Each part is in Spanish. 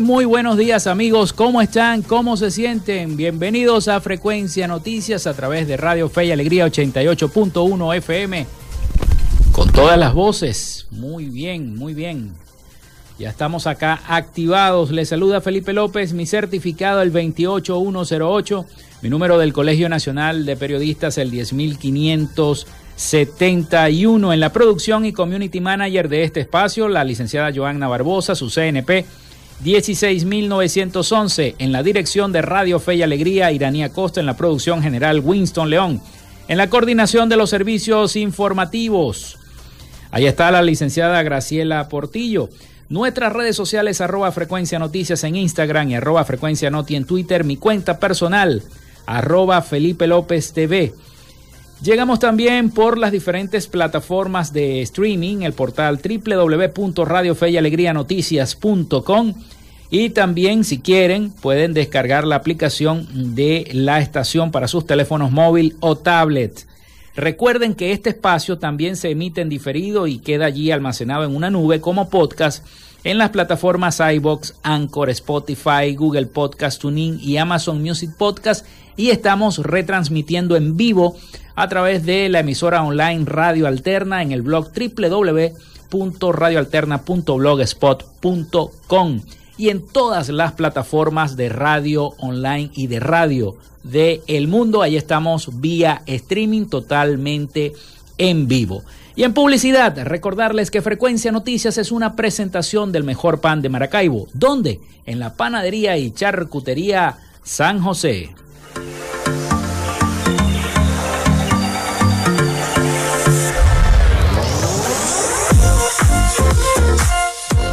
Muy buenos días, amigos. ¿Cómo están? ¿Cómo se sienten? Bienvenidos a Frecuencia Noticias a través de Radio Fe y Alegría 88.1 FM. Con todas las voces. Muy bien, muy bien. Ya estamos acá activados. Les saluda Felipe López, mi certificado el 28108, mi número del Colegio Nacional de Periodistas el 10571. En la producción y community manager de este espacio, la licenciada Joana Barboza, su CNP 16911. En la dirección de Radio Fe y Alegría, Iranía Costa. En la producción general, Winston León. En la coordinación de los servicios informativos, ahí está la licenciada Graciela Portillo. Nuestras redes sociales, arroba Frecuencia Noticias en Instagram y arroba Frecuencia Noti en Twitter. Mi cuenta personal, arroba Felipe López TV. Llegamos también por las diferentes plataformas de streaming, el portal www.radiofeyalegrianoticias.com, y también, si quieren, pueden descargar la aplicación de la estación para sus teléfonos móvil o tablet. Recuerden que este espacio también se emite en diferido y queda allí almacenado en una nube como podcast en las plataformas iVoox, Anchor, Spotify, Google Podcast, TuneIn y Amazon Music Podcast, y estamos retransmitiendo en vivo a través de la emisora online Radio Alterna en el blog www.radioalterna.blogspot.com y en todas las plataformas de radio online y de radio del mundo. Ahí estamos vía streaming totalmente en vivo. Y en publicidad, recordarles que Frecuencia Noticias es una presentación del mejor pan de Maracaibo. ¿Dónde? En la panadería y charcutería San José.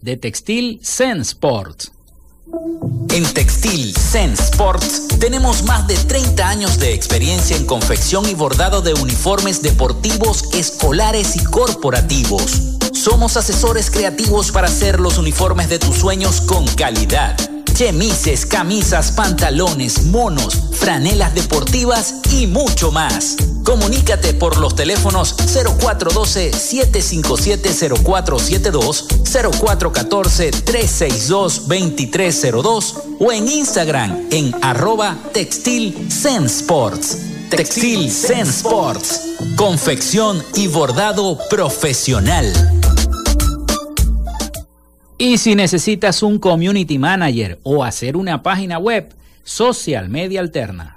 de Textil Sense Sports. En Textil Sense Sports tenemos más de 30 años de experiencia en confección y bordado de uniformes deportivos, escolares y corporativos. Somos asesores creativos para hacer los uniformes de tus sueños con calidad. Chemises, camisas, pantalones, monos, franelas deportivas y mucho más. Comunícate por los teléfonos 0412-757-0472, 0414-362-2302 o en Instagram en arroba Textil Sense Sports. Textil Sense Sports, confección y bordado profesional. Y si necesitas un community manager o hacer una página web, Social Media Alterna.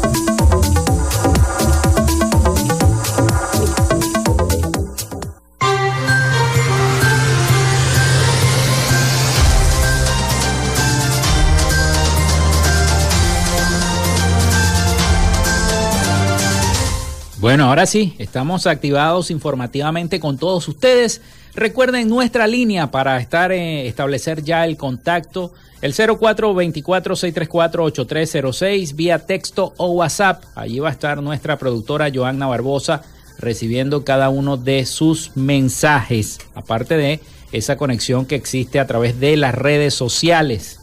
Bueno, ahora sí, estamos activados informativamente con todos ustedes. Recuerden nuestra línea para establecer ya el contacto, el 0424-634-8306, vía texto o WhatsApp. Allí va a estar nuestra productora Joana Barboza recibiendo cada uno de sus mensajes, aparte de esa conexión que existe a través de las redes sociales.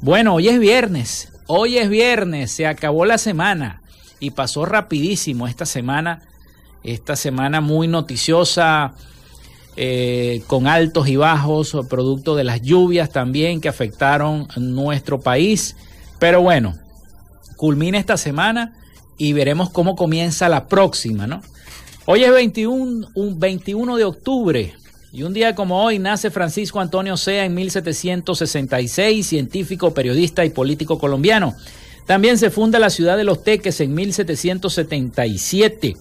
Bueno, hoy es viernes, se acabó la semana. Y pasó rapidísimo esta semana muy noticiosa, con altos y bajos, producto de las lluvias también que afectaron nuestro país. Pero bueno, culmina esta semana y veremos cómo comienza la próxima, ¿no? Hoy es 21 de octubre y un día como hoy nace Francisco Antonio Zea en 1766, científico, periodista y político colombiano. También se funda la ciudad de Los Teques en 1777.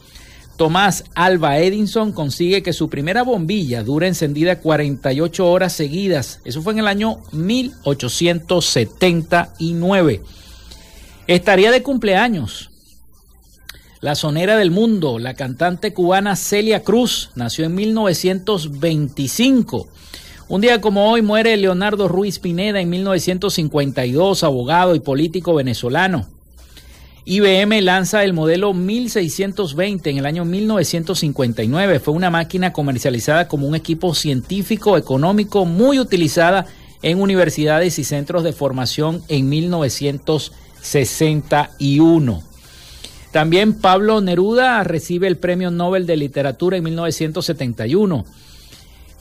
Tomás Alva Edison consigue que su primera bombilla dure encendida 48 horas seguidas. Eso fue en el año 1879. Estaría de cumpleaños la sonera del mundo, la cantante cubana Celia Cruz, nació en 1925. Un día como hoy muere Leonardo Ruiz Pineda en 1952, abogado y político venezolano. IBM lanza el modelo 1620 en el año 1959. Fue una máquina comercializada como un equipo científico económico muy utilizada en universidades y centros de formación en 1961. También Pablo Neruda recibe el Premio Nobel de Literatura en 1971.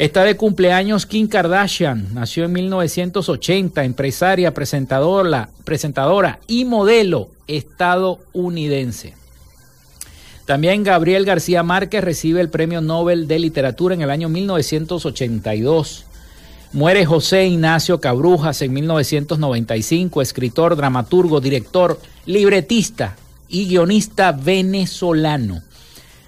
Está de cumpleaños Kim Kardashian, nació en 1980, empresaria, presentadora y modelo estadounidense. También Gabriel García Márquez recibe el Premio Nobel de Literatura en el año 1982. Muere José Ignacio Cabrujas en 1995, escritor, dramaturgo, director, libretista y guionista venezolano.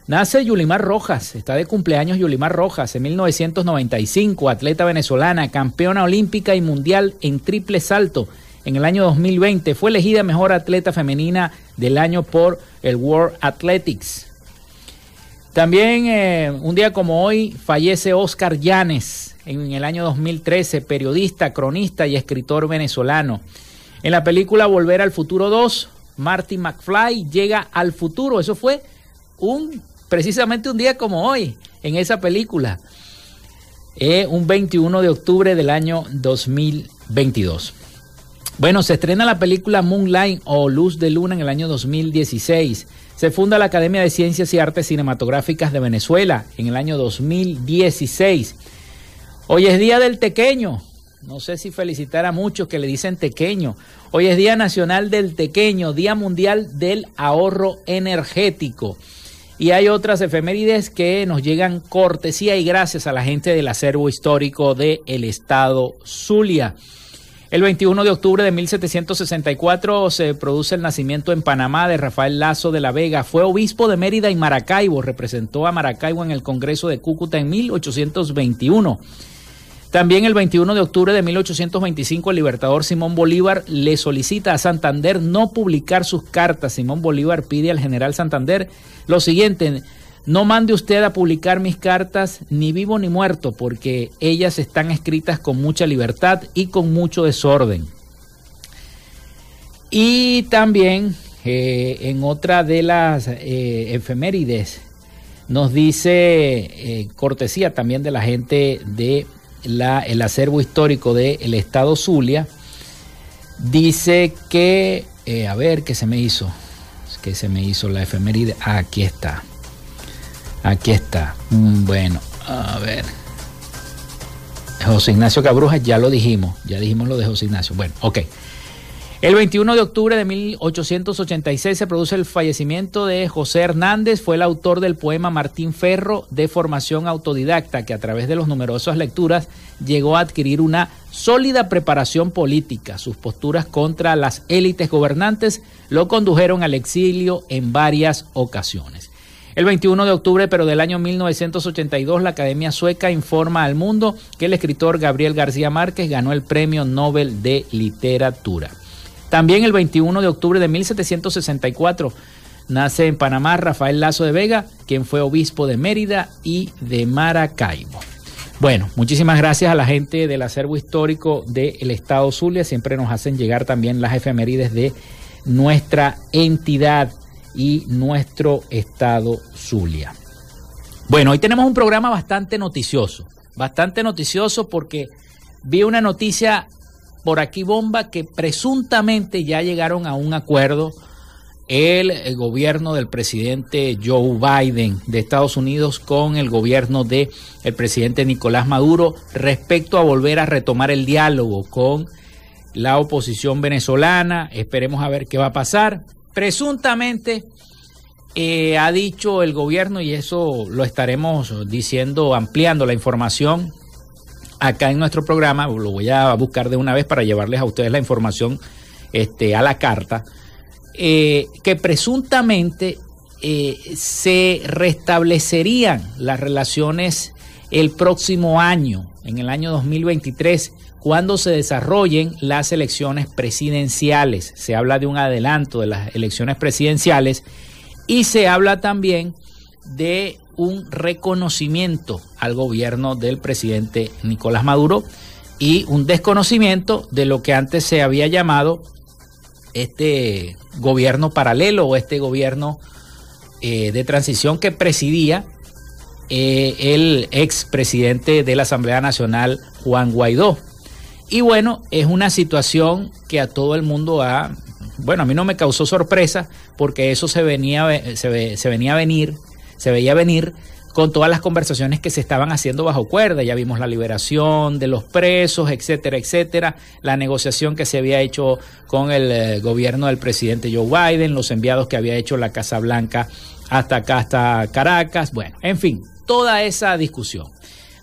Nace Yulimar Rojas, está de cumpleaños Yulimar Rojas, en 1995, atleta venezolana, campeona olímpica y mundial en triple salto. En el año 2020 fue elegida mejor atleta femenina del año por el World Athletics. También un día como hoy fallece Óscar Llanes, en el año 2013, periodista, cronista y escritor venezolano. En la película Volver al Futuro 2, Marty McFly llega al futuro, eso fue precisamente un día como hoy, en esa película, un 21 de octubre del año 2022. Bueno, se estrena la película Moonlight o Luz de Luna en el año 2016. Se funda la Academia de Ciencias y Artes Cinematográficas de Venezuela en el año 2016. Hoy es Día del Tequeño. No sé si felicitar a muchos que le dicen tequeño. Hoy es Día Nacional del Tequeño, Día Mundial del Ahorro Energético. Y hay otras efemérides que nos llegan cortesía y gracias a la gente del acervo histórico del estado Zulia. El 21 de octubre de 1764 se produce el nacimiento en Panamá de Rafael Lazo de la Vega. Fue obispo de Mérida y Maracaibo. Representó a Maracaibo en el Congreso de Cúcuta en 1821. También el 21 de octubre de 1825 el libertador Simón Bolívar le solicita a Santander no publicar sus cartas. Simón Bolívar pide al general Santander lo siguiente: no mande usted a publicar mis cartas ni vivo ni muerto, porque ellas están escritas con mucha libertad y con mucho desorden. Y también en otra de las efemérides nos dice cortesía también de la gente de el acervo histórico del estado Zulia, dice que que se me hizo la efeméride. Aquí está. Bueno, a ver, José Ignacio Cabrujas, ya lo dijimos. Ya dijimos lo de José Ignacio. Bueno, ok. El 21 de octubre de 1886 se produce el fallecimiento de José Hernández. Fue el autor del poema Martín Ferro, de formación autodidacta, que a través de las numerosas lecturas llegó a adquirir una sólida preparación política. Sus posturas contra las élites gobernantes lo condujeron al exilio en varias ocasiones. El 21 de octubre, pero del año 1982, la Academia Sueca informa al mundo que el escritor Gabriel García Márquez ganó el Premio Nobel de Literatura. También el 21 de octubre de 1764 nace en Panamá Rafael Lazo de Vega, quien fue obispo de Mérida y de Maracaibo. Bueno, muchísimas gracias a la gente del acervo histórico del Estado Zulia. Siempre nos hacen llegar también las efemérides de nuestra entidad y nuestro Estado Zulia. Bueno, hoy tenemos un programa bastante noticioso porque vi una noticia por aquí bomba que presuntamente ya llegaron a un acuerdo el gobierno del presidente Joe Biden de Estados Unidos con el gobierno del presidente Nicolás Maduro respecto a volver a retomar el diálogo con la oposición venezolana. Esperemos a ver qué va a pasar. Presuntamente ha dicho el gobierno, y eso lo estaremos diciendo, ampliando la información acá en nuestro programa, lo voy a buscar de una vez para llevarles a ustedes la información a la carta, que presuntamente se restablecerían las relaciones el próximo año, en el año 2023, cuando se desarrollen las elecciones presidenciales. Se habla de un adelanto de las elecciones presidenciales y se habla también de un reconocimiento al gobierno del presidente Nicolás Maduro y un desconocimiento de lo que antes se había llamado este gobierno paralelo o este gobierno de transición que presidía el expresidente de la Asamblea Nacional, Juan Guaidó. Y bueno, es una situación que a todo el mundo ha... Bueno, a mí no me causó sorpresa porque eso se veía venir con todas las conversaciones que se estaban haciendo bajo cuerda. Ya vimos la liberación de los presos, etcétera, etcétera. La negociación que se había hecho con el gobierno del presidente Joe Biden, los enviados que había hecho la Casa Blanca hasta acá, hasta Caracas. Bueno, en fin, toda esa discusión.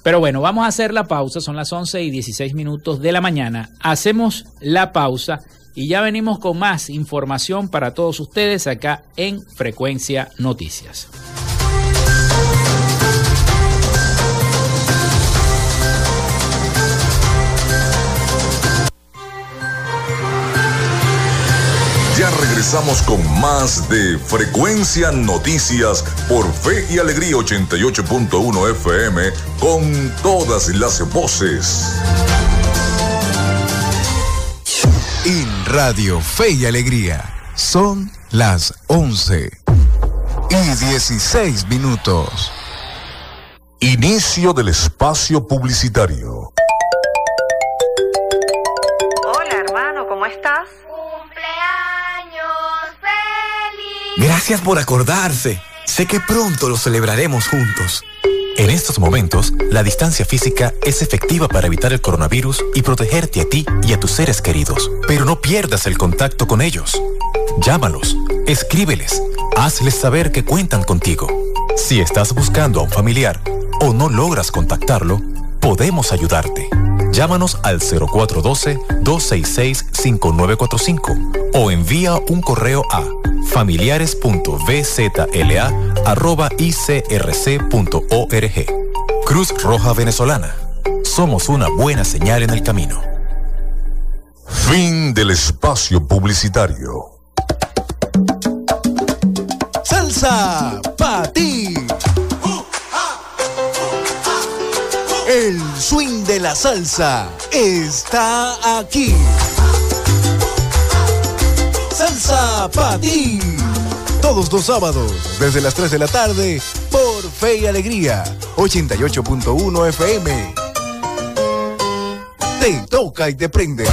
Pero bueno, vamos a hacer la pausa. Son las 11:16 de la mañana. Hacemos la pausa y ya venimos con más información para todos ustedes acá en Frecuencia Noticias. Ya regresamos con más de Frecuencia Noticias por Fe y Alegría 88.1 FM con todas las voces. En Radio Fe y Alegría son las 11:16. Inicio del espacio publicitario. Hola hermano, ¿cómo estás? Gracias por acordarse. Sé que pronto lo celebraremos juntos. En estos momentos, la distancia física es efectiva para evitar el coronavirus y protegerte a ti y a tus seres queridos. Pero no pierdas el contacto con ellos. Llámalos, escríbeles, hazles saber que cuentan contigo. Si estás buscando a un familiar o no logras contactarlo, podemos ayudarte. Llámanos al 0412-266-5945 o envía un correo a familiares.vzla@icrc.org. Cruz Roja Venezolana. Somos una buena señal en el camino. Fin del espacio publicitario. Salsa para ti. El swing de la salsa está aquí. Salsa para ti. Todos los sábados, desde las 3 de la tarde, por Fe y Alegría, 88.1 FM. Te toca y te prende.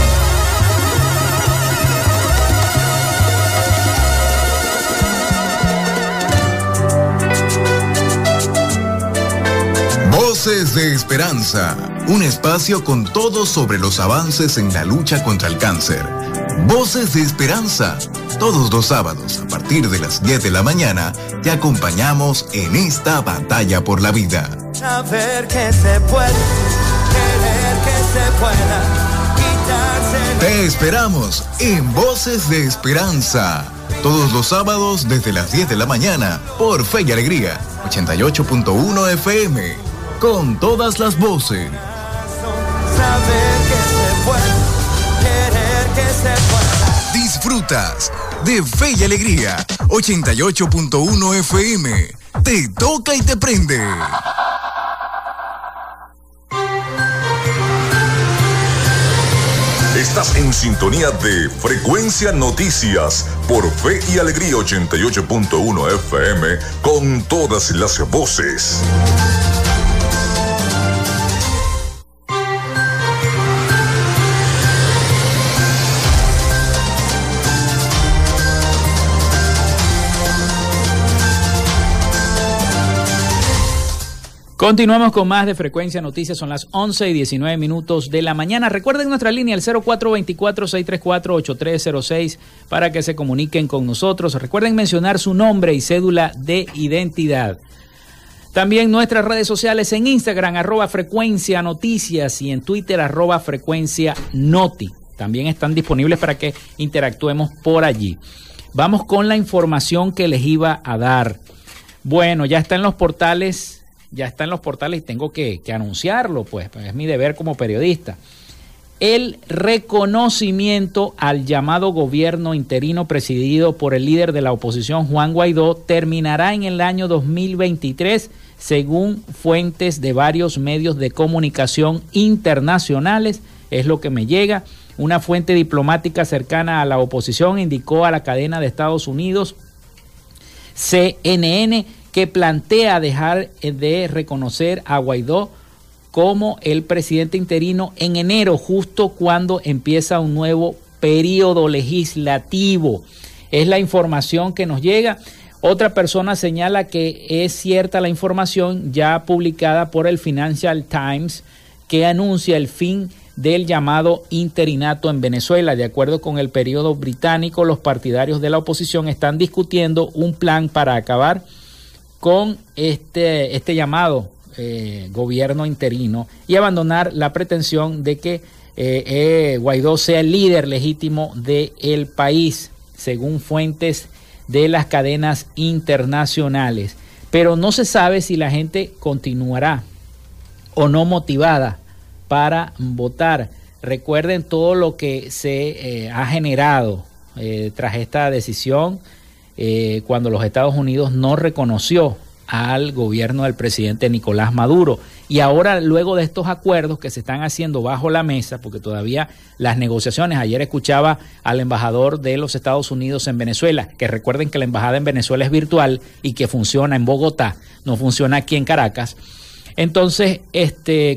Voces de Esperanza. un espacio con todo sobre los avances en la lucha contra el cáncer. Voces de Esperanza, todos los sábados a partir de las 10 de la mañana, te acompañamos en esta batalla por la vida. Saber que se puede, querer que se pueda, quitarse. Te esperamos en Voces de Esperanza, todos los sábados desde las 10 de la mañana, por Fe y Alegría, 88.1 FM, con todas las voces. Saber que se puede. Disfrutas de Fe y Alegría 88.1 FM. Te toca y te prende. Estás en sintonía de Frecuencia Noticias por Fe y Alegría 88.1 FM con todas las voces. Continuamos con más de Frecuencia Noticias, son las 11:19 de la mañana. Recuerden nuestra línea, el 0424-634-8306, para que se comuniquen con nosotros. Recuerden mencionar su nombre y cédula de identidad. También nuestras redes sociales en Instagram, @FrecuenciaNoticias, y en Twitter, @FrecuenciaNoti. También están disponibles para que interactuemos por allí. Vamos con la información que les iba a dar. Bueno, ya está en los portales y tengo que anunciarlo, pues es mi deber como periodista. El reconocimiento al llamado gobierno interino presidido por el líder de la oposición, Juan Guaidó, terminará en el año 2023, según fuentes de varios medios de comunicación internacionales. Es lo que me llega. Una fuente diplomática cercana a la oposición indicó a la cadena de Estados Unidos, CNN, que plantea dejar de reconocer a Guaidó como el presidente interino en enero, justo cuando empieza un nuevo periodo legislativo. Es la información que nos llega. Otra persona señala que es cierta la información ya publicada por el Financial Times, que anuncia el fin del llamado interinato en Venezuela. De acuerdo con el periódico británico, los partidarios de la oposición están discutiendo un plan para acabar con este llamado gobierno interino y abandonar la pretensión de que Guaidó sea el líder legítimo del país, según fuentes de las cadenas internacionales. Pero no se sabe si la gente continuará o no motivada para votar. Recuerden todo lo que se ha generado tras esta decisión. Cuando los Estados Unidos no reconoció al gobierno del presidente Nicolás Maduro. Y ahora, luego de estos acuerdos que se están haciendo bajo la mesa, porque todavía las negociaciones, ayer escuchaba al embajador de los Estados Unidos en Venezuela, que recuerden que la embajada en Venezuela es virtual y que funciona en Bogotá, no funciona aquí en Caracas. Entonces,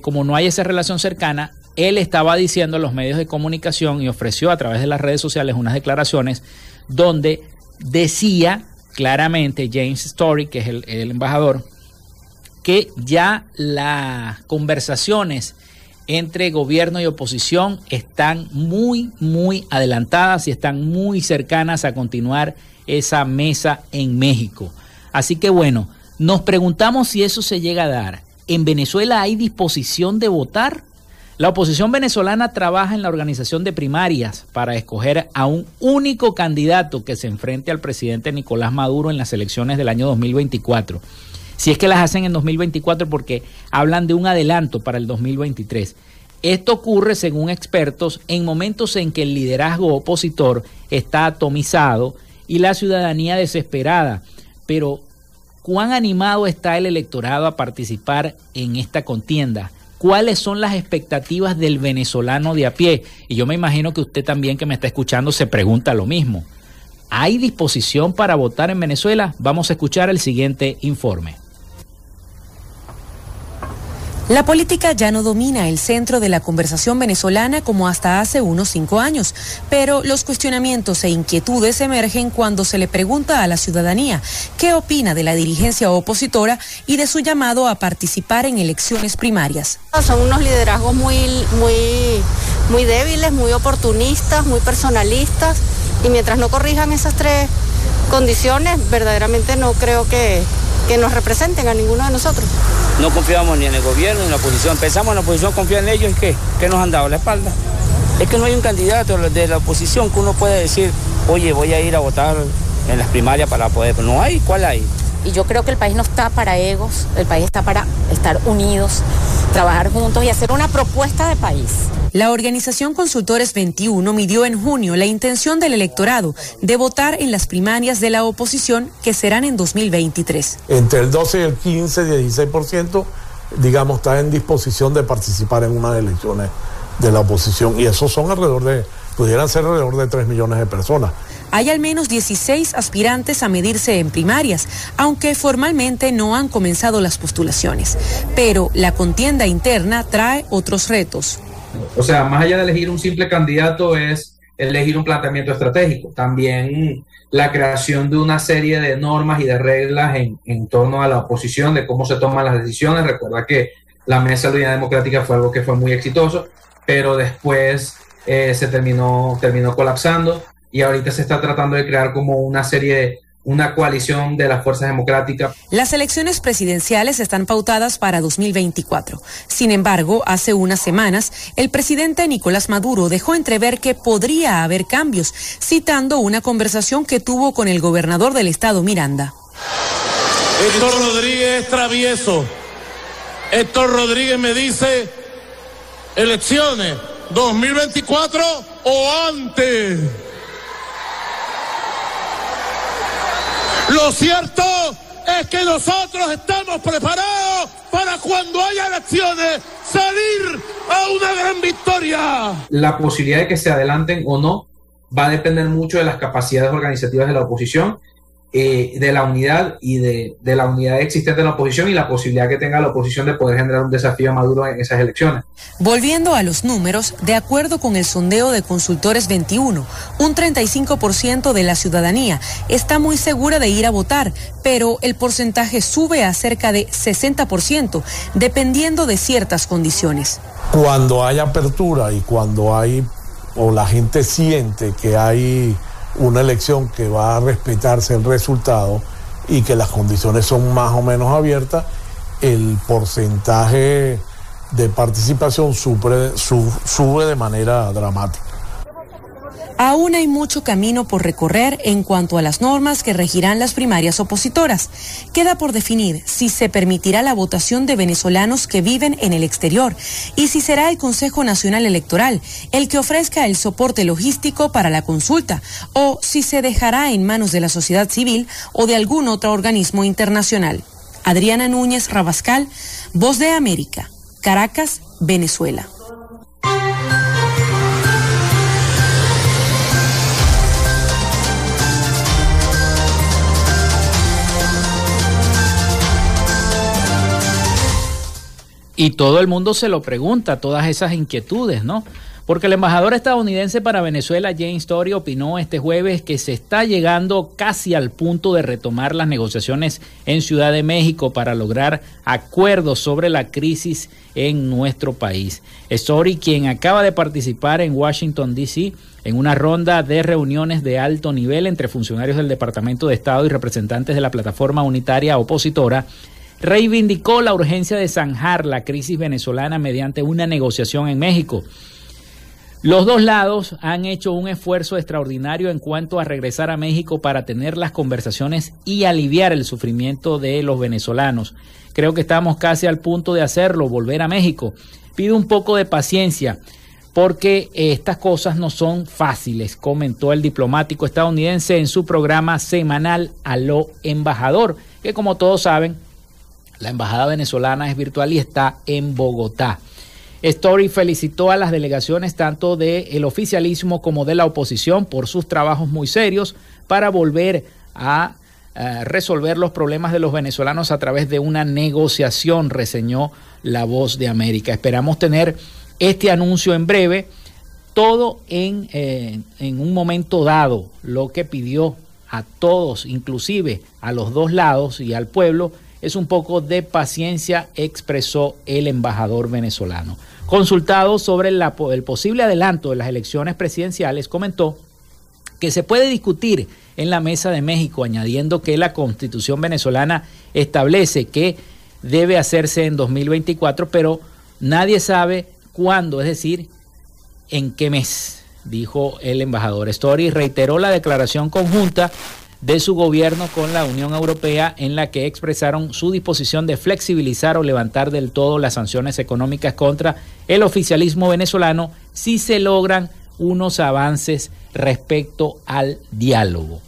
como no hay esa relación cercana, él estaba diciendo a los medios de comunicación y ofreció a través de las redes sociales unas declaraciones donde decía claramente James Story, que es el embajador, que ya las conversaciones entre gobierno y oposición están muy, muy adelantadas y están muy cercanas a continuar esa mesa en México. Así que bueno, nos preguntamos si eso se llega a dar. ¿En Venezuela hay disposición de votar? La oposición venezolana trabaja en la organización de primarias para escoger a un único candidato que se enfrente al presidente Nicolás Maduro en las elecciones del año 2024. Si es que las hacen en 2024, porque hablan de un adelanto para el 2023. Esto ocurre, según expertos, en momentos en que el liderazgo opositor está atomizado y la ciudadanía desesperada. Pero, ¿cuán animado está el electorado a participar en esta contienda? ¿Cuáles son las expectativas del venezolano de a pie? Y yo me imagino que usted también, que me está escuchando, se pregunta lo mismo. ¿Hay disposición para votar en Venezuela? Vamos a escuchar el siguiente informe. La política ya no domina el centro de la conversación venezolana como hasta hace unos 5 años, pero los cuestionamientos e inquietudes emergen cuando se le pregunta a la ciudadanía qué opina de la dirigencia opositora y de su llamado a participar en elecciones primarias. Son unos liderazgos muy débiles, muy oportunistas, muy personalistas, y mientras no corrijan esas 3 condiciones, verdaderamente no creo que nos representen a ninguno de nosotros. No confiamos ni en el gobierno ni en la oposición. Pensamos en la oposición, confía en ellos, ¿qué nos han dado la espalda? Es que no hay un candidato de la oposición que uno pueda decir, oye, voy a ir a votar en las primarias para poder. No hay, ¿cuál hay? Y yo creo que el país no está para egos, el país está para estar unidos, trabajar juntos y hacer una propuesta de país. La organización Consultores 21 midió en junio la intención del electorado de votar en las primarias de la oposición, que serán en 2023. Entre el 12 y el 15, 16%, digamos, está en disposición de participar en unas elecciones de la oposición, y esos son pudieran ser alrededor de 3 millones de personas. Hay al menos 16 aspirantes a medirse en primarias, aunque formalmente no han comenzado las postulaciones. Pero la contienda interna trae otros retos. O sea, más allá de elegir un simple candidato, es elegir un planteamiento estratégico. También la creación de una serie de normas y de reglas en torno a la oposición, de cómo se toman las decisiones. Recuerda que la Mesa de la Unidad Democrática fue algo que fue muy exitoso, pero después se terminó colapsando. Y ahorita se está tratando de crear como una coalición de las fuerzas democráticas. Las elecciones presidenciales están pautadas para 2024. Sin embargo, hace unas semanas, el presidente Nicolás Maduro dejó entrever que podría haber cambios, citando una conversación que tuvo con el gobernador del estado, Miranda. Héctor Rodríguez es travieso. Héctor Rodríguez me dice, elecciones 2024 o antes. Lo cierto es que nosotros estamos preparados para, cuando haya elecciones, salir a una gran victoria. La posibilidad de que se adelanten o no va a depender mucho de las capacidades organizativas de la oposición, de la unidad y de la unidad existente en la oposición, y la posibilidad que tenga la oposición de poder generar un desafío a Maduro en esas elecciones. Volviendo a los números, de acuerdo con el sondeo de Consultores 21, un 35% de la ciudadanía está muy segura de ir a votar, pero el porcentaje sube a cerca de 60%, dependiendo de ciertas condiciones. Cuando hay apertura y cuando hay, o la gente siente que hay una elección que va a respetarse el resultado y que las condiciones son más o menos abiertas, el porcentaje de participación sube de manera dramática. Aún hay mucho camino por recorrer en cuanto a las normas que regirán las primarias opositoras. Queda por definir si se permitirá la votación de venezolanos que viven en el exterior y si será el Consejo Nacional Electoral el que ofrezca el soporte logístico para la consulta, o si se dejará en manos de la sociedad civil o de algún otro organismo internacional. Adriana Núñez Rabascal, Voz de América, Caracas, Venezuela. Y todo el mundo se lo pregunta, todas esas inquietudes, ¿no? Porque el embajador estadounidense para Venezuela, James Story, opinó este jueves que se está llegando casi al punto de retomar las negociaciones en Ciudad de México para lograr acuerdos sobre la crisis en nuestro país. Story, quien acaba de participar en Washington, D.C., en una ronda de reuniones de alto nivel entre funcionarios del Departamento de Estado y representantes de la plataforma unitaria opositora, reivindicó la urgencia de zanjar la crisis venezolana mediante una negociación en México. Los dos lados han hecho un esfuerzo extraordinario en cuanto a regresar a México para tener las conversaciones y aliviar el sufrimiento de los venezolanos. Creo que estamos casi al punto de hacerlo, volver a México. Pido un poco de paciencia, porque estas cosas no son fáciles, comentó el diplomático estadounidense en su programa semanal Aló Embajador, que, como todos saben, la embajada venezolana es virtual y está en Bogotá. Story felicitó a las delegaciones tanto del oficialismo como de la oposición por sus trabajos muy serios para volver a resolver los problemas de los venezolanos a través de una negociación, reseñó La Voz de América. Esperamos tener este anuncio en breve, todo en un momento dado, lo que pidió a todos, inclusive a los dos lados y al pueblo, es un poco de paciencia, expresó el embajador venezolano. Consultado sobre el posible adelanto de las elecciones presidenciales, comentó que se puede discutir en la mesa de México, añadiendo que la Constitución venezolana establece que debe hacerse en 2024, pero nadie sabe cuándo, es decir, en qué mes, dijo el embajador. Story reiteró la declaración conjunta de su gobierno con la Unión Europea, en la que expresaron su disposición de flexibilizar o levantar del todo las sanciones económicas contra el oficialismo venezolano si se logran unos avances respecto al diálogo.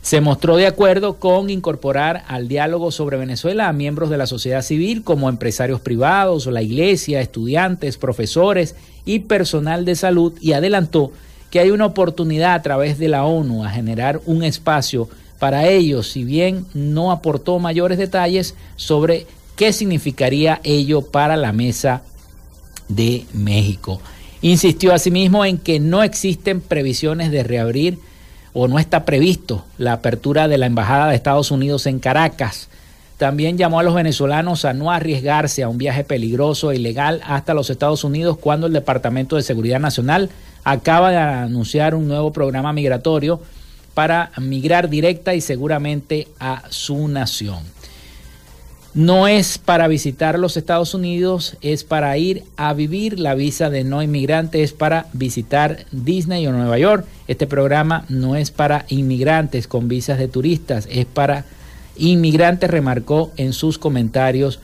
Se mostró de acuerdo con incorporar al diálogo sobre Venezuela a miembros de la sociedad civil como empresarios privados, la iglesia, estudiantes, profesores y personal de salud, y adelantó que hay una oportunidad a través de la ONU a generar un espacio para ellos, si bien no aportó mayores detalles sobre qué significaría ello para la mesa de México. Insistió asimismo en que no existen previsiones de reabrir, o no está previsto, la apertura de la Embajada de Estados Unidos en Caracas. También llamó a los venezolanos a no arriesgarse a un viaje peligroso e ilegal hasta los Estados Unidos, cuando el Departamento de Seguridad Nacional acaba de anunciar un nuevo programa migratorio para migrar directa y seguramente a su nación. No es para visitar los Estados Unidos, es para ir a vivir. La visa de no inmigrante es para visitar Disney o Nueva York. Este programa no es para inmigrantes con visas de turistas, es para inmigrantes, remarcó en sus comentarios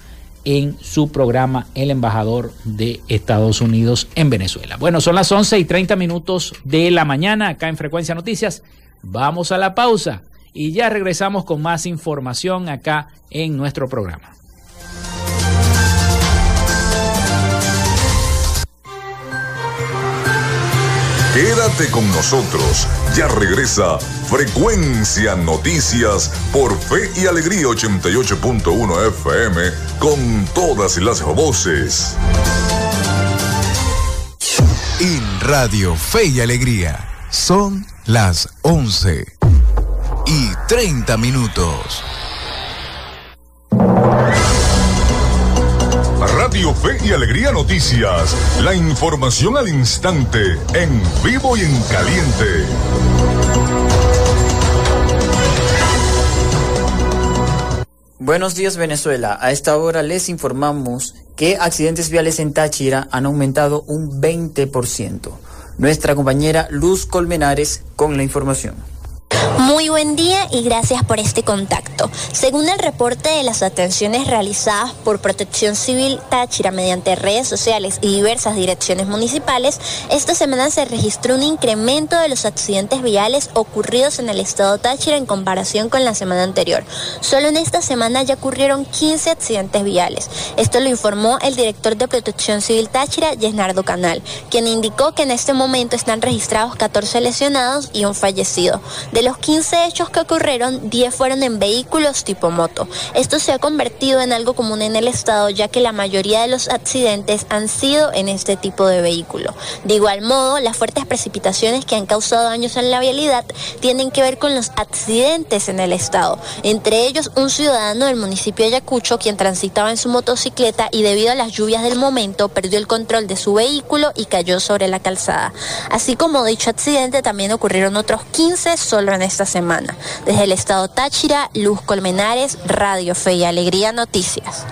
en su programa el embajador de Estados Unidos en Venezuela. Bueno, son las 11:30 de la mañana acá en Frecuencia Noticias. Vamos a la pausa y ya regresamos con más información acá en nuestro programa. Quédate con nosotros, ya regresa Frecuencia Noticias por Fe y Alegría 88.1 FM con todas las voces. En Radio Fe y Alegría son las 11:30. Radio Fe y Alegría Noticias, la información al instante, en vivo y en caliente. Buenos días, Venezuela. A esta hora les informamos que accidentes viales en Táchira han aumentado un 20%. Nuestra compañera Luz Colmenares con la información. Muy buen día y gracias por este contacto. Según el reporte de las atenciones realizadas por Protección Civil Táchira mediante redes sociales y diversas direcciones municipales, esta semana se registró un incremento de los accidentes viales ocurridos en el estado Táchira en comparación con la semana anterior. Solo en esta semana ya ocurrieron 15 accidentes viales. Esto lo informó el director de Protección Civil Táchira, Yesnardo Canal, quien indicó que en este momento están registrados 14 lesionados y un fallecido. De los 15 hechos que ocurrieron, 10 fueron en vehículos tipo moto. Esto se ha convertido en algo común en el estado, ya que la mayoría de los accidentes han sido en este tipo de vehículo. De igual modo, las fuertes precipitaciones que han causado daños en la vialidad tienen que ver con los accidentes en el estado. Entre ellos, un ciudadano del municipio de Ayacucho, quien transitaba en su motocicleta y debido a las lluvias del momento, perdió el control de su vehículo y cayó sobre la calzada. Así como dicho accidente, también ocurrieron otros 15 solo en esta semana. Desde el estado Táchira, Luz Colmenares, Radio Fe y Alegría Noticias.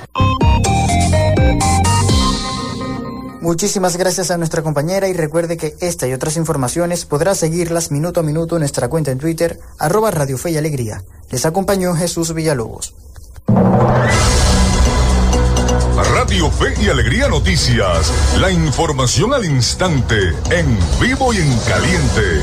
Muchísimas gracias a nuestra compañera, y recuerde que esta y otras informaciones podrá seguirlas minuto a minuto en nuestra cuenta en Twitter, @Radio Fe y Alegría. Les acompañó Jesús Villalobos. Radio Fe y Alegría Noticias, la información al instante, en vivo y en caliente.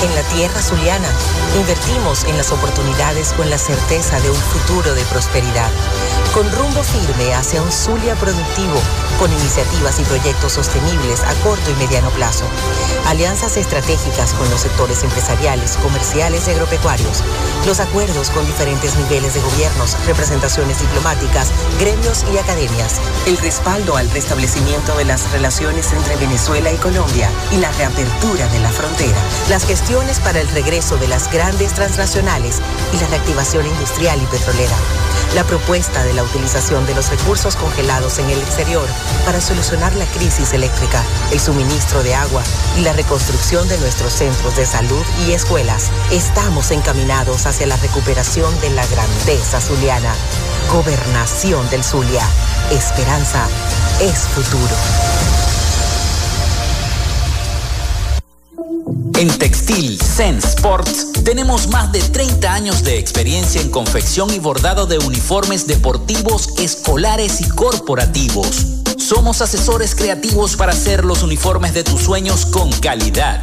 En la tierra zuliana, invertimos en las oportunidades con la certeza de un futuro de prosperidad. Con rumbo firme hacia un Zulia productivo, con iniciativas y proyectos sostenibles a corto y mediano plazo. Alianzas estratégicas con los sectores empresariales, comerciales y agropecuarios. Los acuerdos con diferentes niveles de gobiernos, representaciones diplomáticas, gremios y academias. El respaldo al restablecimiento de las relaciones entre Venezuela y Colombia y la reapertura de la frontera. Las gestiones para el regreso de las grandes transnacionales y la reactivación industrial y petrolera. La propuesta de la utilización de los recursos congelados en el exterior para solucionar la crisis eléctrica, el suministro de agua y la reconstrucción de nuestros centros de salud y escuelas. Estamos encaminados hacia la recuperación de la grandeza zuliana. Gobernación del Zulia. Esperanza es futuro. En Textil Sense Sports tenemos más de 30 años de experiencia en confección y bordado de uniformes deportivos, escolares y corporativos. Somos asesores creativos para hacer los uniformes de tus sueños con calidad.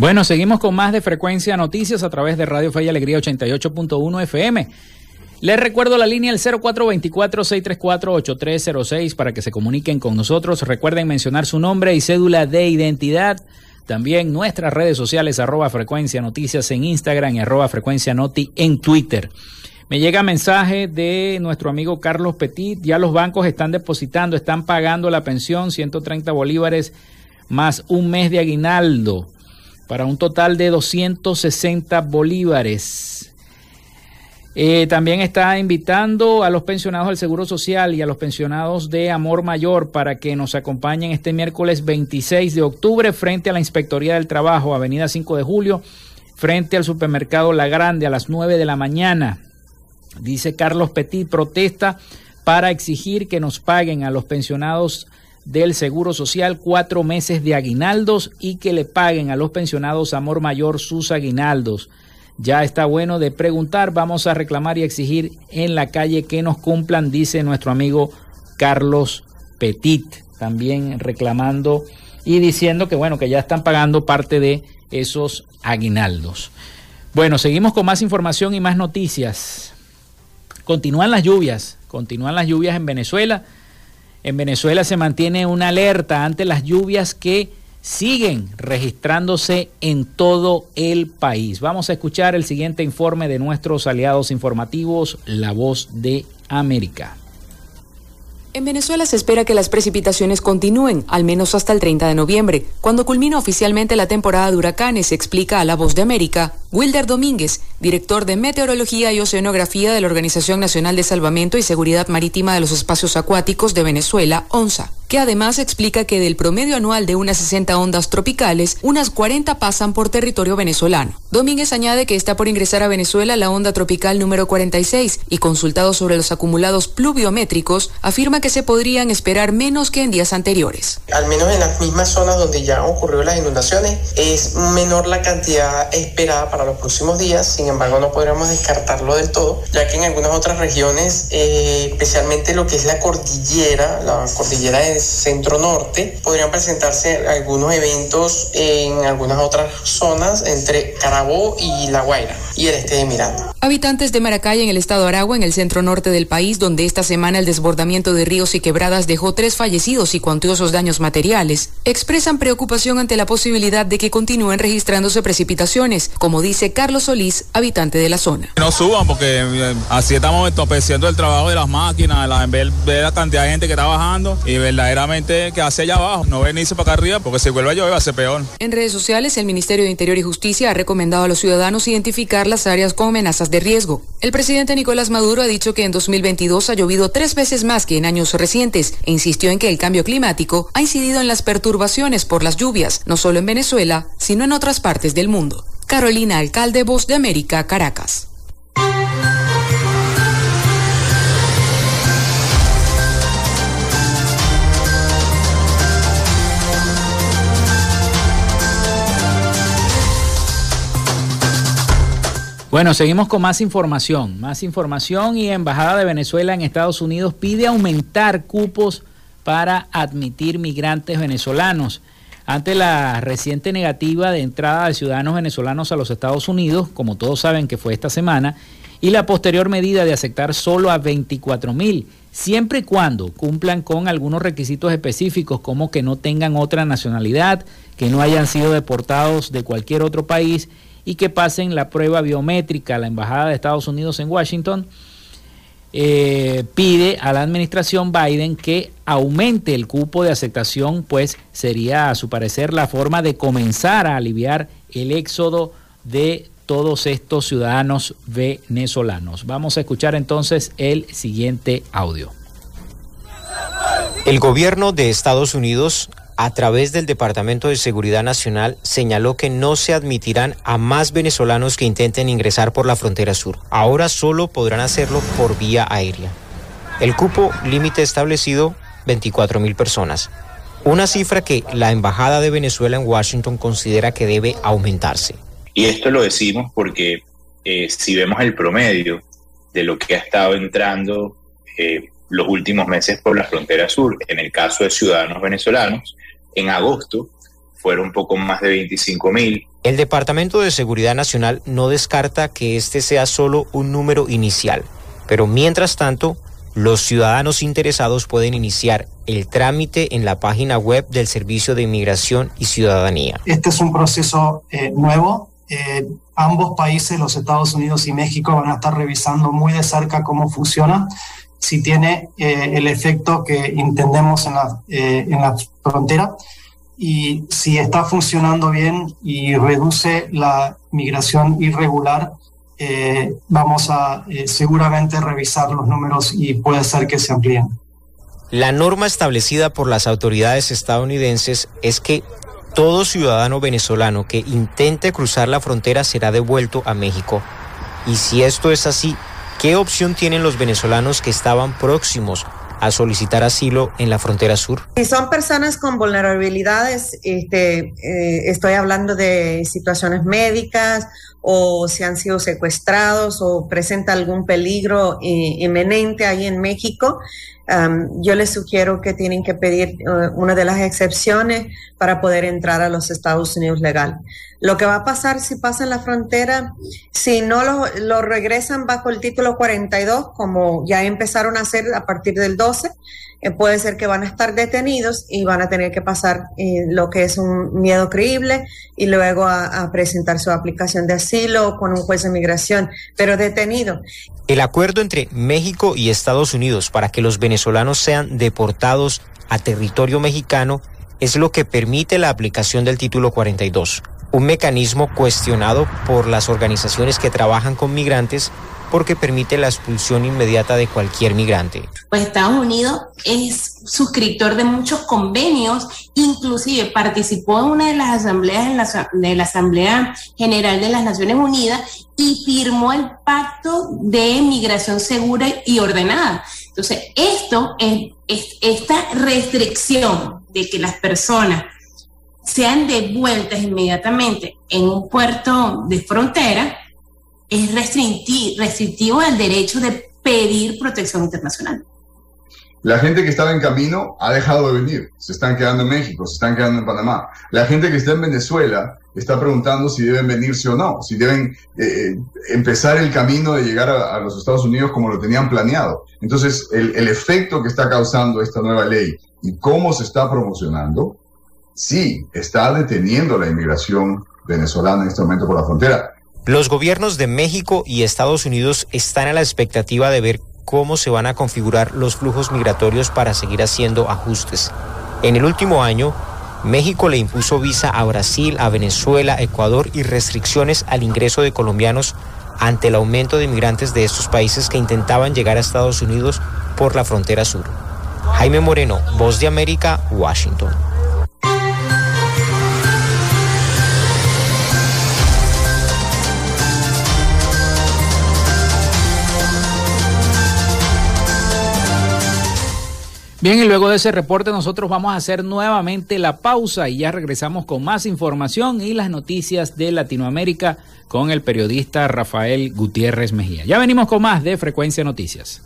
Bueno, seguimos con más de Frecuencia Noticias a través de Radio Fe y Alegría 88.1 FM. Les recuerdo la línea al 0424-634-8306 para que se comuniquen con nosotros. Recuerden mencionar su nombre y cédula de identidad. También nuestras redes sociales, @Frecuencia Noticias en Instagram y @Frecuencia Noti en Twitter. Me llega mensaje de nuestro amigo Carlos Petit. Ya los bancos están depositando, están pagando la pensión, 130 bolívares más un mes de aguinaldo, para un total de 260 bolívares. También está invitando a los pensionados del Seguro Social y a los pensionados de Amor Mayor para que nos acompañen este miércoles 26 de octubre frente a la Inspectoría del Trabajo, avenida 5 de Julio, frente al supermercado La Grande a las 9 de la mañana. Dice Carlos Petit, protesta para exigir que nos paguen a los pensionados del Seguro Social 4 meses de aguinaldos y que le paguen a los pensionados Amor Mayor sus aguinaldos. Ya está bueno de preguntar, vamos a reclamar y exigir en la calle que nos cumplan, dice nuestro amigo Carlos Petit, también reclamando y diciendo que bueno, que ya están pagando parte de esos aguinaldos. Bueno, seguimos con más información y más noticias. Continúan las lluvias en Venezuela. En Venezuela se mantiene una alerta ante las lluvias que siguen registrándose en todo el país. Vamos a escuchar el siguiente informe de nuestros aliados informativos, La Voz de América. En Venezuela se espera que las precipitaciones continúen, al menos hasta el 30 de noviembre, cuando culmina oficialmente la temporada de huracanes, explica a La Voz de América Wilder Domínguez, director de Meteorología y Oceanografía de la Organización Nacional de Salvamento y Seguridad Marítima de los Espacios Acuáticos de Venezuela, ONSA, que además explica que del promedio anual de unas 60 ondas tropicales, unas 40 pasan por territorio venezolano. Domínguez añade que está por ingresar a Venezuela la onda tropical número 46 y, consultado sobre los acumulados pluviométricos, afirma que se podrían esperar menos que en días anteriores. Al menos en las mismas zonas donde ya ocurrieron las inundaciones, es menor la cantidad esperada para los próximos días. Sin embargo, no podríamos descartarlo del todo, ya que en algunas otras regiones, especialmente lo que es la cordillera de centro-norte, podrían presentarse algunos eventos en algunas otras zonas entre Carabobo y La Guaira y el este de Miranda. Habitantes de Maracay, en el estado de Aragua, en el centro-norte del país, donde esta semana el desbordamiento de ríos y quebradas dejó 3 fallecidos y cuantiosos daños materiales, expresan preocupación ante la posibilidad de que continúen registrándose precipitaciones, como dice Carlos Solís, habitante de la zona. No suban, porque así estamos entorpeciendo el trabajo de las máquinas, en vez de la cantidad de gente que está bajando y verdaderamente que hace allá abajo, no venirse para acá arriba, porque si vuelve a llover va a ser peor. En redes sociales, el Ministerio de Interior y Justicia ha recomendado a los ciudadanos identificar las áreas con amenazas de riesgo. El presidente Nicolás Maduro ha dicho que en 2022 ha llovido 3 veces más que en años recientes e insistió en que el cambio climático ha incidido en las perturbaciones por las lluvias, no solo en Venezuela, sino en otras partes del mundo. Carolina Alcalde, Voz de América, Caracas. Bueno, seguimos con más información y Embajada de Venezuela en Estados Unidos pide aumentar cupos para admitir migrantes venezolanos. Ante la reciente negativa de entrada de ciudadanos venezolanos a los Estados Unidos, como todos saben que fue esta semana, y la posterior medida de aceptar solo a 24.000, siempre y cuando cumplan con algunos requisitos específicos, como que no tengan otra nacionalidad, que no hayan sido deportados de cualquier otro país, y que pasen la prueba biométrica a la Embajada de Estados Unidos en Washington, pide a la administración Biden que aumente el cupo de aceptación, pues sería, a su parecer, la forma de comenzar a aliviar el éxodo de todos estos ciudadanos venezolanos. Vamos a escuchar entonces el siguiente audio. El gobierno de Estados Unidos, a través del Departamento de Seguridad Nacional, señaló que no se admitirán a más venezolanos que intenten ingresar por la frontera sur. Ahora solo podrán hacerlo por vía aérea. El cupo límite establecido, 24.000 personas. Una cifra que la Embajada de Venezuela en Washington considera que debe aumentarse. Y esto lo decimos porque si vemos el promedio de lo que ha estado entrando los últimos meses por la frontera sur, en el caso de ciudadanos venezolanos, en agosto fueron un poco más de 25.000. El Departamento de Seguridad Nacional no descarta que este sea solo un número inicial, pero mientras tanto, los ciudadanos interesados pueden iniciar el trámite en la página web del Servicio de Inmigración y Ciudadanía. Este es un proceso nuevo. Ambos países, los Estados Unidos y México, van a estar revisando muy de cerca cómo funciona, si tiene el efecto que entendemos en la frontera y si está funcionando bien y reduce la migración irregular, vamos a seguramente revisar los números y puede ser que se amplíen. La norma establecida por las autoridades estadounidenses es que todo ciudadano venezolano que intente cruzar la frontera será devuelto a México. Y si esto es así, ¿qué opción tienen los venezolanos que estaban próximos a solicitar asilo en la frontera sur? Si son personas con vulnerabilidades, estoy hablando de situaciones médicas o si han sido secuestrados o presenta algún peligro inminente ahí en México, yo les sugiero que tienen que pedir una de las excepciones para poder entrar a los Estados Unidos legal. Lo que va a pasar si pasan la frontera, si no lo regresan bajo el título 42, como ya empezaron a hacer a partir del 12, puede ser que van a estar detenidos y van a tener que pasar lo que es un miedo creíble y luego a presentar su aplicación de asilo asilo o con un juez de migración, pero detenido. El acuerdo entre México y Estados Unidos para que los venezolanos sean deportados a territorio mexicano es lo que permite la aplicación del título 42, un mecanismo cuestionado por las organizaciones que trabajan con migrantes porque permite la expulsión inmediata de cualquier migrante. Pues Estados Unidos es suscriptor de muchos convenios, inclusive participó en una de las asambleas, de la Asamblea General de las Naciones Unidas, y firmó el Pacto de Migración Segura y Ordenada. Entonces, esta restricción de que las personas sean devueltas inmediatamente en un puerto de frontera es restrictivo al derecho de pedir protección internacional. La gente que estaba en camino ha dejado de venir, se están quedando en México, se están quedando en Panamá. La gente que está en Venezuela está preguntando si deben venirse o no, si deben empezar el camino de llegar a los Estados Unidos como lo tenían planeado. Entonces, el efecto que está causando esta nueva ley y cómo se está promocionando, sí, está deteniendo la inmigración venezolana en este momento por la frontera. Los gobiernos de México y Estados Unidos están a la expectativa de ver cómo se van a configurar los flujos migratorios para seguir haciendo ajustes. En el último año, México le impuso visa a Brasil, a Venezuela, Ecuador y restricciones al ingreso de colombianos ante el aumento de migrantes de estos países que intentaban llegar a Estados Unidos por la frontera sur. Jaime Moreno, Voz de América, Washington. Bien, y luego de ese reporte nosotros vamos a hacer nuevamente la pausa y ya regresamos con más información y las noticias de Latinoamérica con el periodista Rafael Gutiérrez Mejía. Ya venimos con más de Frecuencia Noticias.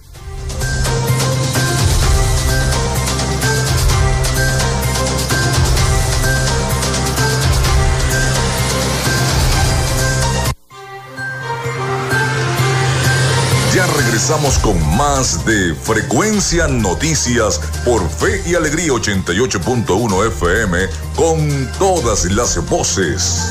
Empezamos con más de Frecuencia Noticias por Fe y Alegría 88.1 FM con todas las voces.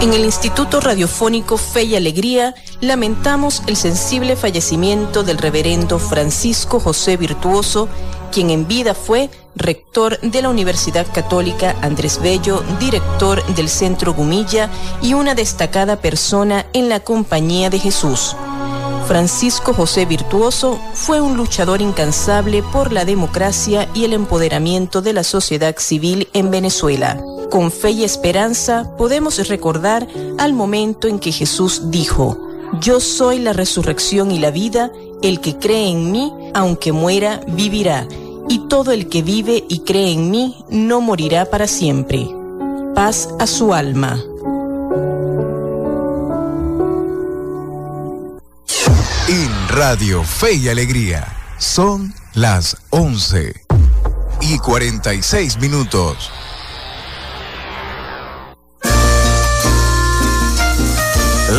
En el Instituto Radiofónico Fe y Alegría lamentamos el sensible fallecimiento del reverendo Francisco José Virtuoso, quien en vida fue rector de la Universidad Católica Andrés Bello, director del Centro Gumilla y una destacada persona en la Compañía de Jesús. Francisco José Virtuoso fue un luchador incansable por la democracia y el empoderamiento de la sociedad civil en Venezuela. Con fe y esperanza podemos recordar al momento en que Jesús dijo: "Yo soy la resurrección y la vida, el que cree en mí, aunque muera, vivirá. Y todo el que vive y cree en mí no morirá para siempre". Paz a su alma. En Radio Fe y Alegría son las 11:46.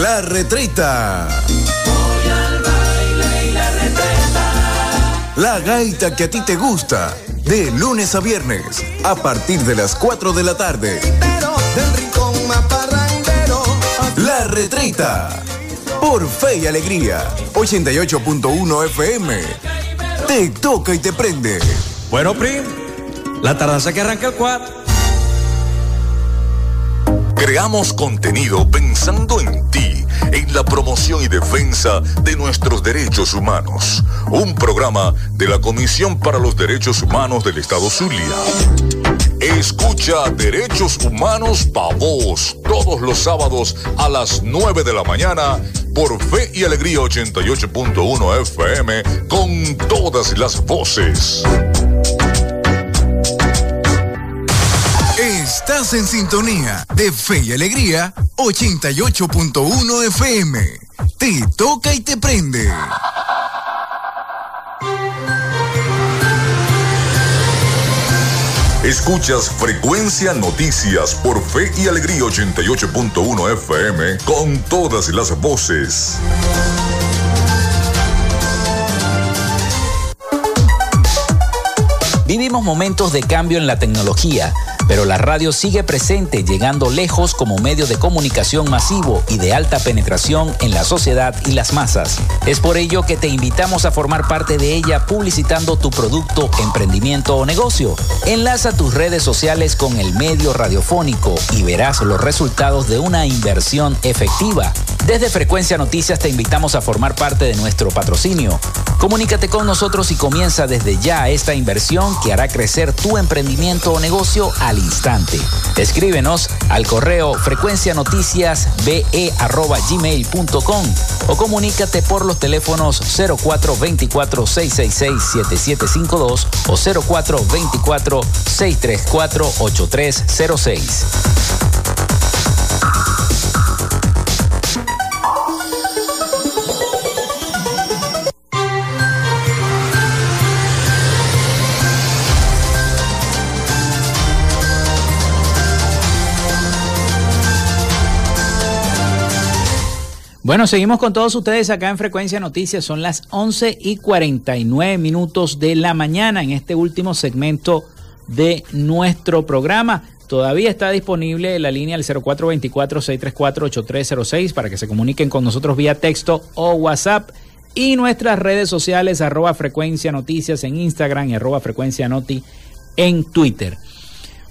La retreta. La gaita que a ti te gusta, de lunes a viernes, a partir de las 4 de la tarde. La Retreta, por Fe y Alegría, 88.1 FM. Te toca y te prende. Bueno, Prim, la tardanza que arranca el quad. Creamos contenido pensando en ti, en la promoción y defensa de nuestros derechos humanos. Un programa de la Comisión para los Derechos Humanos del Estado Zulia. Escucha Derechos Humanos Pa' Voz todos los sábados a las 9 de la mañana por Fe y Alegría 88.1 FM con todas las voces. Estás en sintonía de Fe y Alegría 88.1 FM. Te toca y te prende. Escuchas Frecuencia Noticias por Fe y Alegría 88.1 FM con todas las voces. Vivimos momentos de cambio en la tecnología, pero la radio sigue presente, llegando lejos como medio de comunicación masivo y de alta penetración en la sociedad y las masas. Es por ello que te invitamos a formar parte de ella publicitando tu producto, emprendimiento o negocio. Enlaza tus redes sociales con el medio radiofónico y verás los resultados de una inversión efectiva. Desde Frecuencia Noticias te invitamos a formar parte de nuestro patrocinio. Comunícate con nosotros y comienza desde ya esta inversión que hará crecer tu emprendimiento o negocio al instante. Escríbenos al correo frecuencianoticiasbe@gmail.com o comunícate por los teléfonos 0424-666-7752 o 0424-634-8306. Bueno, seguimos con todos ustedes acá en Frecuencia Noticias. Son las 11:49 de la mañana en este último segmento de nuestro programa. Todavía está disponible la línea al 0424-634-8306 para que se comuniquen con nosotros vía texto o WhatsApp. Y nuestras redes sociales, @Frecuencia Noticias en Instagram y @Frecuencia Noti en Twitter.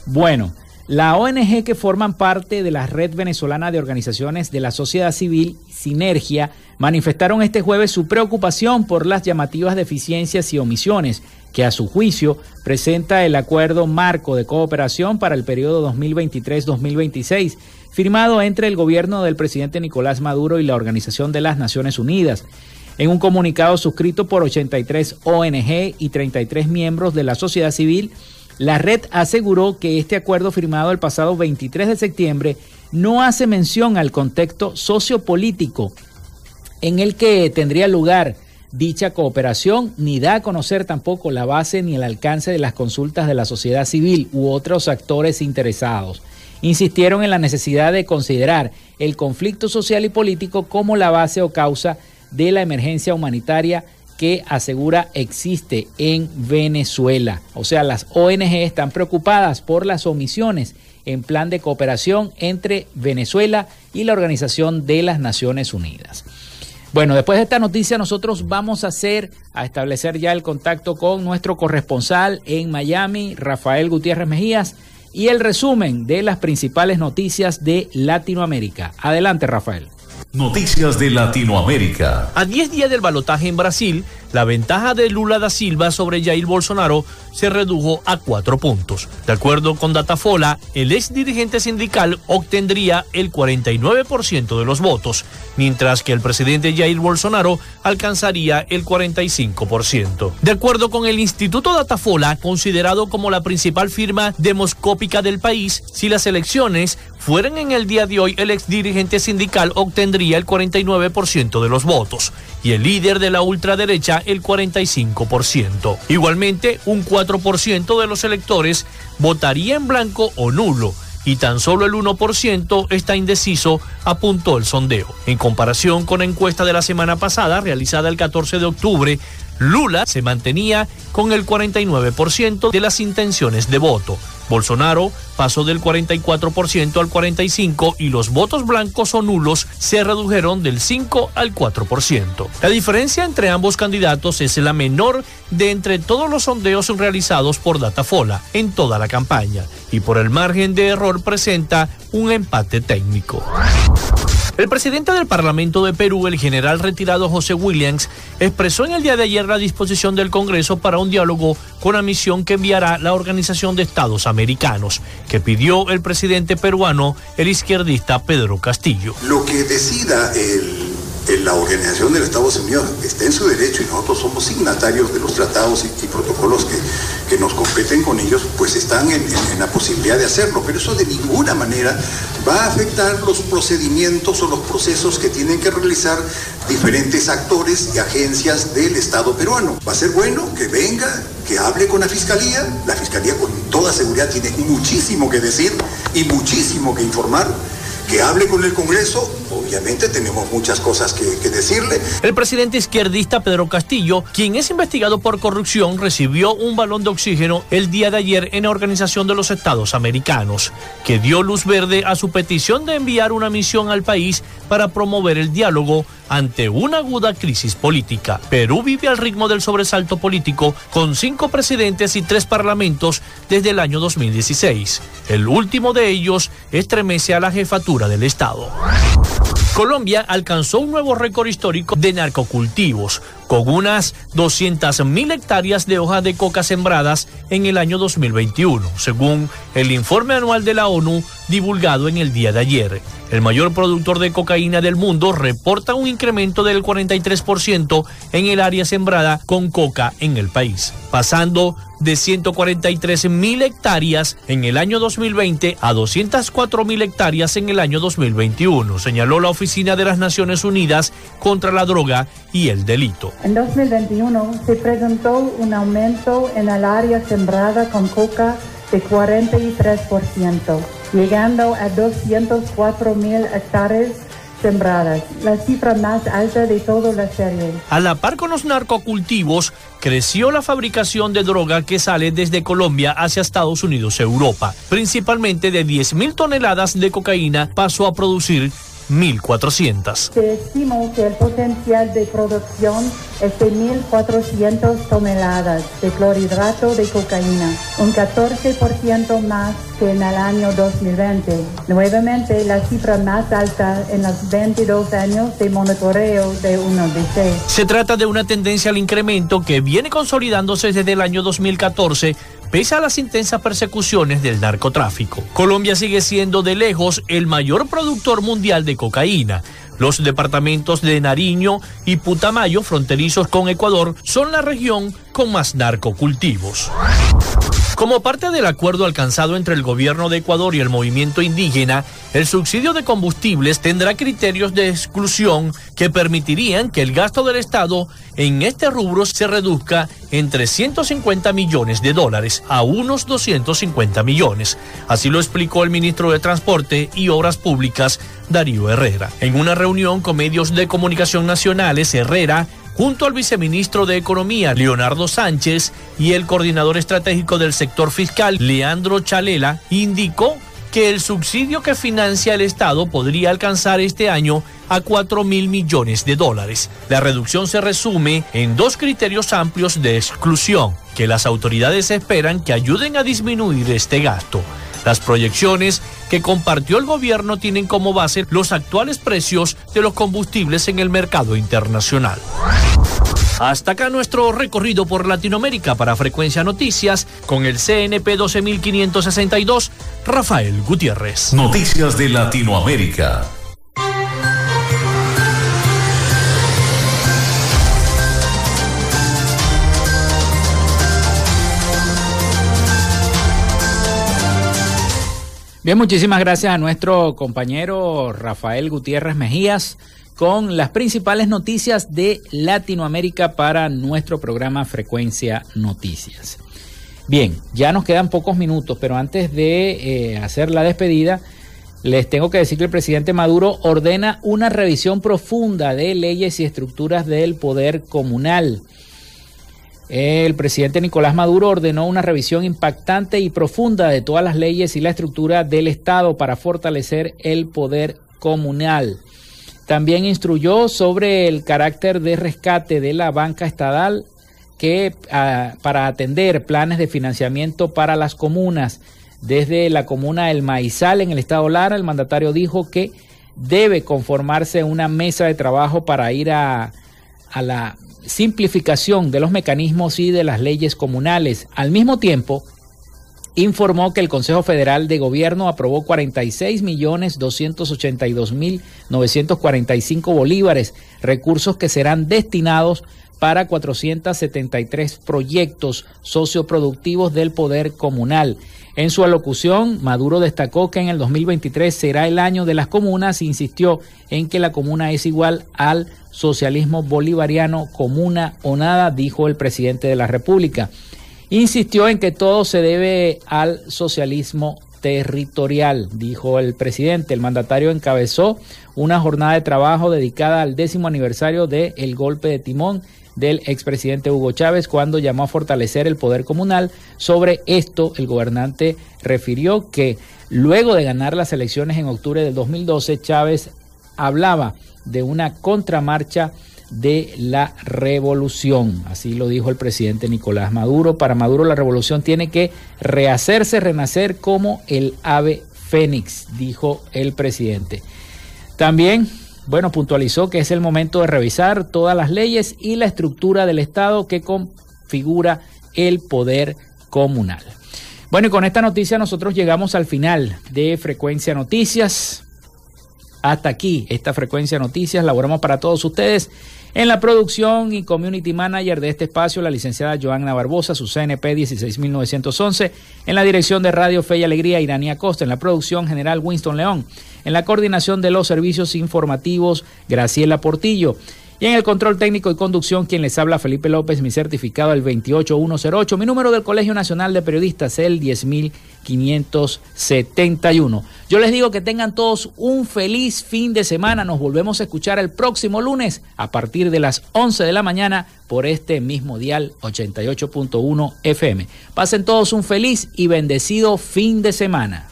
Bueno. La ONG que forman parte de la Red Venezolana de Organizaciones de la Sociedad Civil, Sinergia, manifestaron este jueves su preocupación por las llamativas deficiencias y omisiones que, a su juicio, presenta el Acuerdo Marco de Cooperación para el periodo 2023-2026, firmado entre el gobierno del presidente Nicolás Maduro y la Organización de las Naciones Unidas. En un comunicado suscrito por 83 ONG y 33 miembros de la sociedad civil, la red aseguró que este acuerdo firmado el pasado 23 de septiembre no hace mención al contexto sociopolítico en el que tendría lugar dicha cooperación, ni da a conocer tampoco la base ni el alcance de las consultas de la sociedad civil u otros actores interesados. Insistieron en la necesidad de considerar el conflicto social y político como la base o causa de la emergencia humanitaria que asegura existe en Venezuela. O sea, las ONG están preocupadas por las omisiones en plan de cooperación entre Venezuela y la Organización de las Naciones Unidas. Bueno, después de esta noticia nosotros vamos a establecer ya el contacto con nuestro corresponsal en Miami, Rafael Gutiérrez Mejías, y el resumen de las principales noticias de Latinoamérica. Adelante, Rafael. Noticias de Latinoamérica. A 10 días del balotaje en Brasil, la ventaja de Lula da Silva sobre Jair Bolsonaro se redujo a 4 puntos. De acuerdo con Datafolha, el ex dirigente sindical obtendría el 49% de los votos, mientras que el presidente Jair Bolsonaro alcanzaría el 45%. De acuerdo con el Instituto Datafolha, considerado como la principal firma demoscópica del país, si las elecciones fueran en el día de hoy, el ex dirigente sindical obtendría el 49% de los votos y el líder de la ultraderecha el 45%. Igualmente, un 4% de los electores votaría en blanco o nulo y tan solo el 1% está indeciso, apuntó el sondeo. En comparación con la encuesta de la semana pasada, realizada el 14 de octubre, Lula se mantenía con el 49% de las intenciones de voto. Bolsonaro pasó del 44% al 45% y los votos blancos o nulos se redujeron del 5% al 4%. La diferencia entre ambos candidatos es la menor de entre todos los sondeos realizados por Datafolha en toda la campaña y por el margen de error presenta un empate técnico. El presidente del Parlamento de Perú, el general retirado José Williams, expresó en el día de ayer la disposición del Congreso para un diálogo con la misión que enviará la Organización de Estados Americanos, que pidió el presidente peruano, el izquierdista Pedro Castillo. Lo que decida la Organización de los Estados Unidos está en su derecho y nosotros somos signatarios de los tratados y protocolos que nos competen con ellos, pues están en la posibilidad de hacerlo, pero eso de ninguna manera va a afectar los procedimientos o los procesos que tienen que realizar diferentes actores y agencias del Estado peruano. Va a ser bueno que venga, que hable con la Fiscalía con toda seguridad tiene muchísimo que decir y muchísimo que informar, que hable con el Congreso. Obviamente tenemos muchas cosas que decirle. El presidente izquierdista Pedro Castillo, quien es investigado por corrupción, recibió un balón de oxígeno el día de ayer en la Organización de los Estados Americanos, que dio luz verde a su petición de enviar una misión al país para promover el diálogo ante una aguda crisis política. Perú vive al ritmo del sobresalto político con 5 presidentes y 3 parlamentos desde el año 2016. El último de ellos estremece a la jefatura del Estado. Colombia alcanzó un nuevo récord histórico de narcocultivos, con unas 200.000 hectáreas de hojas de coca sembradas en el año 2021, según el informe anual de la ONU divulgado en el día de ayer. El mayor productor de cocaína del mundo reporta un incremento del 43% en el área sembrada con coca en el país, pasando de 143.000 hectáreas en el año 2020 a 204.000 hectáreas en el año 2021, señaló la Oficina de las Naciones Unidas contra la Droga y el Delito. En 2021 se presentó un aumento en el área sembrada con coca de 43%, llegando a 204.000 hectáreas sembradas, la cifra más alta de toda la serie. A la par con los narcocultivos, creció la fabricación de droga que sale desde Colombia hacia Estados Unidos, Europa. Principalmente de 10.000 toneladas de cocaína pasó a producir 1.400. Se estima que el potencial de producción es de 1.400 toneladas de clorhidrato de cocaína, un 14% más que en el año 2020. Nuevamente, la cifra más alta en los 22 años de monitoreo de UNODC. Se trata de una tendencia al incremento que viene consolidándose desde el año 2014, pese a las intensas persecuciones del narcotráfico. Colombia sigue siendo de lejos el mayor productor mundial de cocaína. Los departamentos de Nariño y Putumayo, fronterizos con Ecuador, son la región con más narcocultivos. Como parte del acuerdo alcanzado entre el gobierno de Ecuador y el movimiento indígena, el subsidio de combustibles tendrá criterios de exclusión que permitirían que el gasto del Estado en este rubro se reduzca entre 150 millones de dólares a unos 250 millones. Así lo explicó el ministro de Transporte y Obras Públicas, Darío Herrera. En una reunión con medios de comunicación nacionales, Herrera, junto al viceministro de Economía, Leonardo Sánchez, y el coordinador estratégico del sector fiscal, Leandro Chalela, indicó que el subsidio que financia el Estado podría alcanzar este año a 4.000 millones de dólares. La reducción se resume en 2 criterios amplios de exclusión, que las autoridades esperan que ayuden a disminuir este gasto. Las proyecciones que compartió el gobierno tienen como base los actuales precios de los combustibles en el mercado internacional. Hasta acá nuestro recorrido por Latinoamérica para Frecuencia Noticias con el CNP 12562, Rafael Gutiérrez. Noticias de Latinoamérica. Bien, muchísimas gracias a nuestro compañero Rafael Gutiérrez Mejías con las principales noticias de Latinoamérica para nuestro programa Frecuencia Noticias. Bien, ya nos quedan pocos minutos, pero antes de hacer la despedida, les tengo que decir que el presidente Maduro ordena una revisión profunda de leyes y estructuras del poder comunal. El presidente Nicolás Maduro ordenó una revisión impactante y profunda de todas las leyes y la estructura del Estado para fortalecer el poder comunal. También instruyó sobre el carácter de rescate de la banca estatal para atender planes de financiamiento para las comunas. Desde la comuna El Maizal, en el estado Lara, el mandatario dijo que debe conformarse una mesa de trabajo para ir a la simplificación de los mecanismos y de las leyes comunales. Al mismo tiempo, informó que el Consejo Federal de Gobierno aprobó 46.282.945 bolívares, recursos que serán destinados para 473 proyectos socioproductivos del poder comunal. En su alocución, Maduro destacó que en el 2023 será el año de las comunas e insistió en que la comuna es igual al socialismo bolivariano, comuna o nada, dijo el presidente de la República. Insistió en que todo se debe al socialismo territorial, dijo el presidente. El mandatario encabezó una jornada de trabajo dedicada al 10º aniversario del golpe de timón del expresidente Hugo Chávez, cuando llamó a fortalecer el poder comunal. Sobre esto, el gobernante refirió que luego de ganar las elecciones en octubre del 2012, Chávez hablaba de una contramarcha de la revolución. Así lo dijo el presidente Nicolás Maduro. Para Maduro, la revolución tiene que rehacerse, renacer como el ave fénix, dijo el presidente. También, bueno, puntualizó que es el momento de revisar todas las leyes y la estructura del Estado que configura el poder comunal. Bueno, y con esta noticia nosotros llegamos al final de Frecuencia Noticias. Hasta aquí esta Frecuencia Noticias. Laboramos para todos ustedes en la producción y community manager de este espacio, la licenciada Joana Barboza, su CNP 16911, en la dirección de Radio Fe y Alegría, Iranía Costa, en la producción general, Winston León, en la coordinación de los servicios informativos, Graciela Portillo, y en el control técnico y conducción, quien les habla, Felipe López, mi certificado el 28108, mi número del Colegio Nacional de Periodistas el 10571. Yo les digo que tengan todos un feliz fin de semana. Nos volvemos a escuchar el próximo lunes a partir de las 11 de la mañana por este mismo dial 88.1 FM. Pasen todos un feliz y bendecido fin de semana.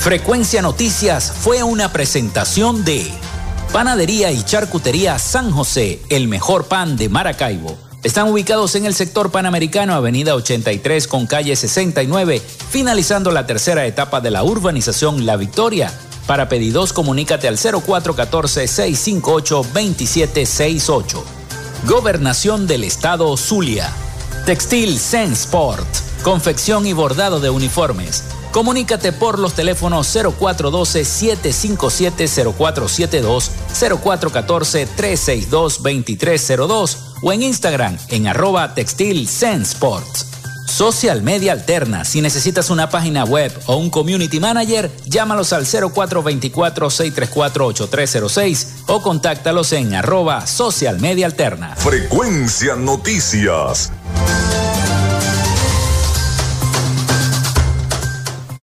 Frecuencia Noticias fue una presentación de Panadería y Charcutería San José, el mejor pan de Maracaibo. Están ubicados en el sector Panamericano, avenida 83 con calle 69, finalizando la tercera etapa de la urbanización La Victoria. Para pedidos, comunícate al 0414-658-2768. Gobernación del Estado Zulia. Textil Sense Sports, confección y bordado de uniformes. Comunícate por los teléfonos 0412-757-0472, 0414-362-2302 o en Instagram en @textilsensports. Social Media Alterna. Si necesitas una página web o un community manager, llámalos al 0424-634-8306 o contáctalos en @Social Media Alterna. Frecuencia Noticias.